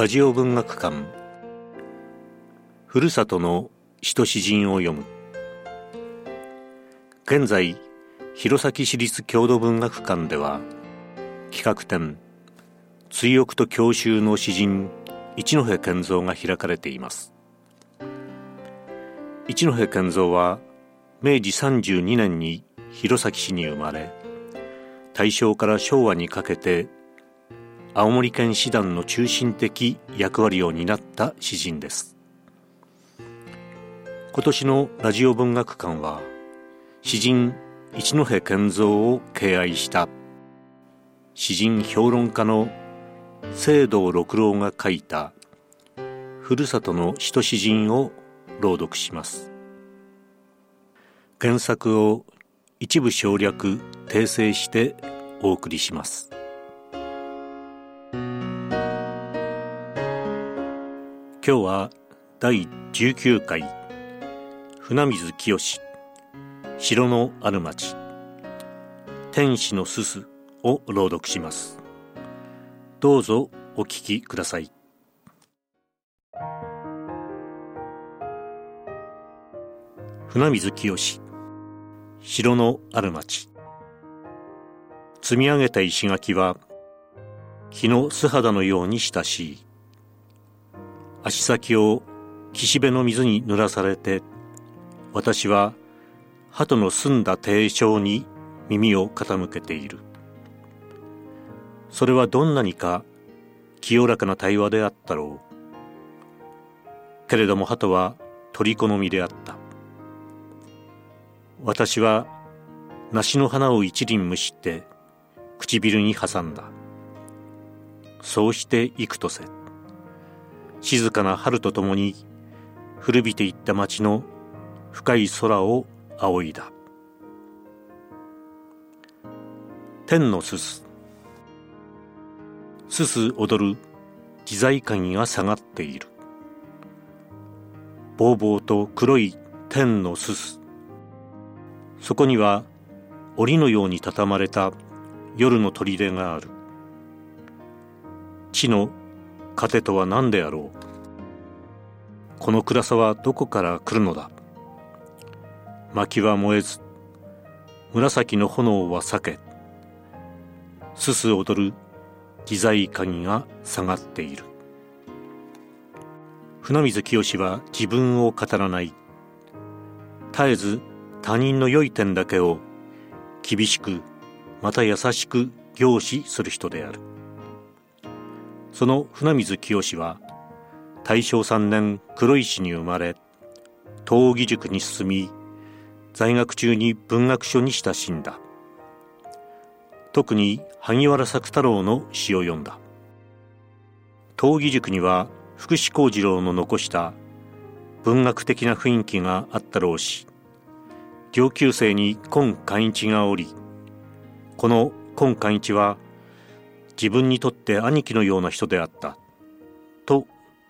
ラジオ文学館ふるさとの詩と詩人を読む。現在弘前市立郷土文学館では企画展追憶と郷愁の詩人一戸建三が開かれています。一戸建三は明治32年に弘前市に生まれ、大正から昭和にかけて青森県詩壇の中心的役割を担った詩人です。今年のラジオ文学館は詩人一戸建三を敬愛した詩人評論家の清道六郎が書いたふるさとの詩と詩人を朗読します。原作を一部省略・訂正してお送りします。今日は第19回船水清城のある町天使のすすを朗読します。どうぞお聞きください。船水清城のある町。積み上げた石垣は日の素肌のように親しい。足先を岸辺の水に濡らされて、私は鳩の澄んだ低唱に耳を傾けている。それはどんなにか清らかな対話であったろう。けれども鳩は虜の身であった。私は梨の花を一輪むしって唇に挟んだ。そうして幾とせ静かな春とともに古びていった町の深い空を仰いだ。天のすす。すす踊る自在感が下がっている。ぼうぼうと黒い天のすす。そこには檻のように畳まれた夜の砦がある。地の糧とは何であろう。この暗さはどこから来るのだ。薪は燃えず、紫の炎は裂け、すす踊る自在鍵が下がっている。船水清は自分を語らない。絶えず他人の良い点だけを厳しく、また優しく凝視する人である。その船水清は大正3年黒石に生まれ、東義塾に進み、在学中に文学書に親しんだ。特に萩原朔太郎の詩を読んだ。東義塾には福士幸次郎の残した文学的な雰囲気があったろうし、上級生に今寛一がおり、この今寛一は自分にとって兄貴のような人であったと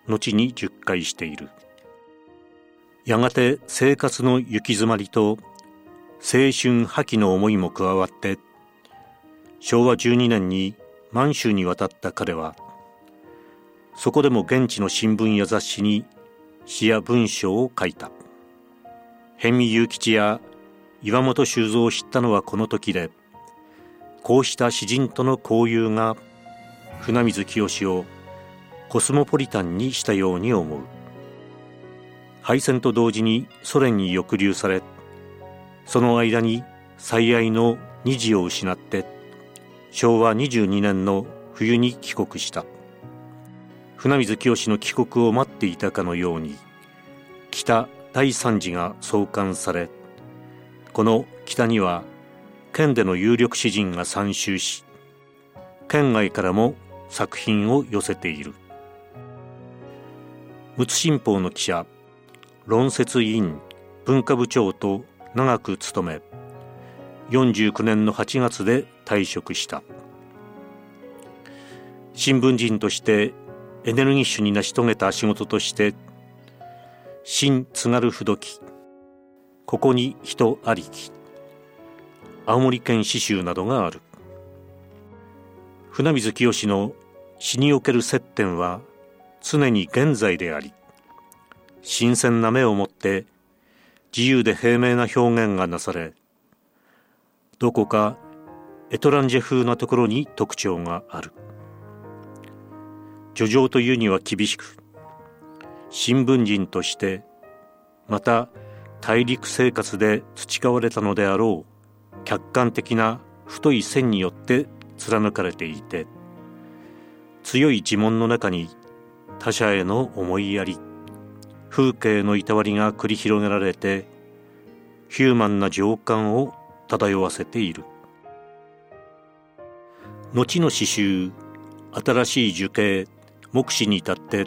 後に述懐している。やがて生活の行き詰まりと青春破棄の思いも加わって、昭和12年に満州に渡った彼は、そこでも現地の新聞や雑誌に詩や文章を書いた。逸見勇吉や岩本修造を知ったのはこの時で、こうした詩人との交友が船水清をコスモポリタンにしたように思う。敗戦と同時にソ連に抑留され、その間に最愛の二児を失って昭和22年の冬に帰国した。船水清の帰国を待っていたかのように、北第三次が創刊され、この北には県での有力詩人が参集し、県外からも作品を寄せている。陸奥新報の記者、論説委員、文化部長と長く務め、49年の8月で退職した。新聞人としてエネルギッシュに成し遂げた仕事として、新津軽不時、ここに人ありき、青森県詩集などがある。船水清の詩における接点は常に現在であり、新鮮な目をもって自由で平明な表現がなされ、どこかエトランジェ風なところに特徴がある。叙情というには厳しく、新聞人としてまた大陸生活で培われたのであろう客観的な太い線によって貫かれていて、強い自問の中に他者への思いやり、風景のいたわりが繰り広げられて、ヒューマンな情感を漂わせている。後の詩集新しい樹形目視に至って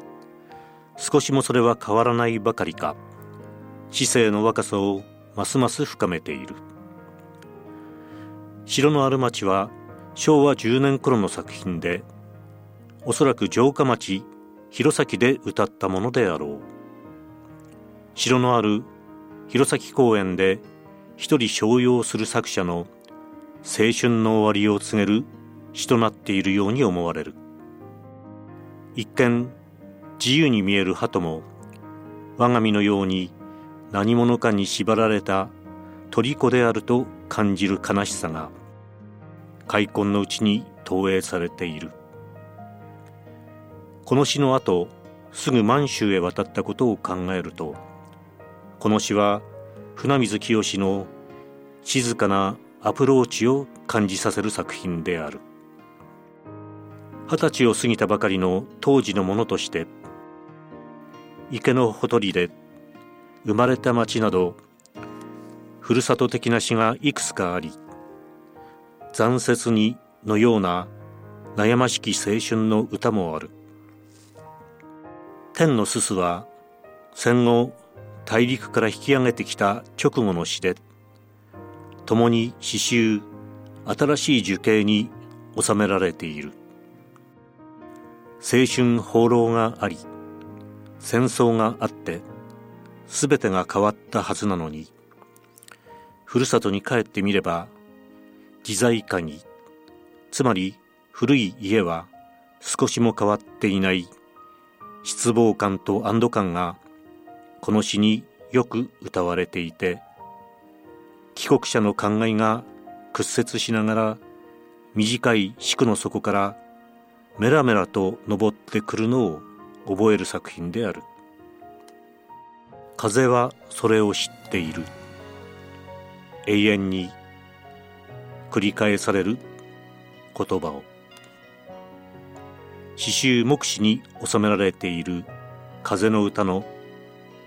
少しもそれは変わらないばかりか、詩性の若さをますます深めている。城のある町は昭和10年頃の作品で、おそらく城下町弘前で歌ったものであろう。城のある弘前公園で一人逍遥する作者の青春の終わりを告げる詩となっているように思われる。一見自由に見える鳩も、我が身のように何者かに縛られた虜であると感じる悲しさが開墾のうちに投影されている。この詩の後すぐ満州へ渡ったことを考えると、この詩は船水清の静かなアプローチを感じさせる作品である。20歳を過ぎたばかりの当時のものとして、池のほとりで、生まれた町などふるさと的な詩がいくつかあり、残雪にのような悩ましき青春の歌もある。天のすすは戦後大陸から引き上げてきた直後の詩で、共に詩集新しい樹形に収められている。青春放浪があり、戦争があって、すべてが変わったはずなのに、ふるさとに帰ってみれば自在化に、つまり古い家は少しも変わっていない失望感と安堵感がこの詩によく歌われていて、帰国者の感慨が屈折しながら短い宿の底からメラメラと登ってくるのを覚える作品である。風はそれを知っている。永遠に繰り返される言葉を。詩集目視に収められている風の歌の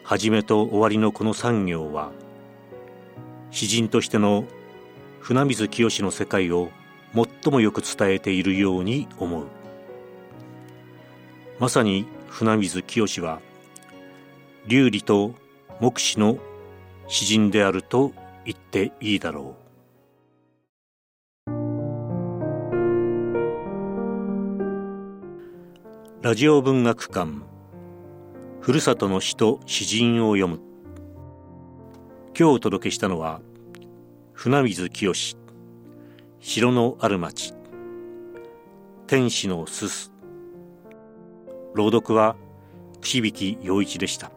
始めと終わりのこの3行は、詩人としての船水清の世界を最もよく伝えているように思う。まさに船水清は流理と目視の詩人であると言っていいだろう。ラジオ文学館、ふるさとの詩と詩人を読む。今日お届けしたのは船水清、城のある町、天使のすす。朗読は串引き陽一でした。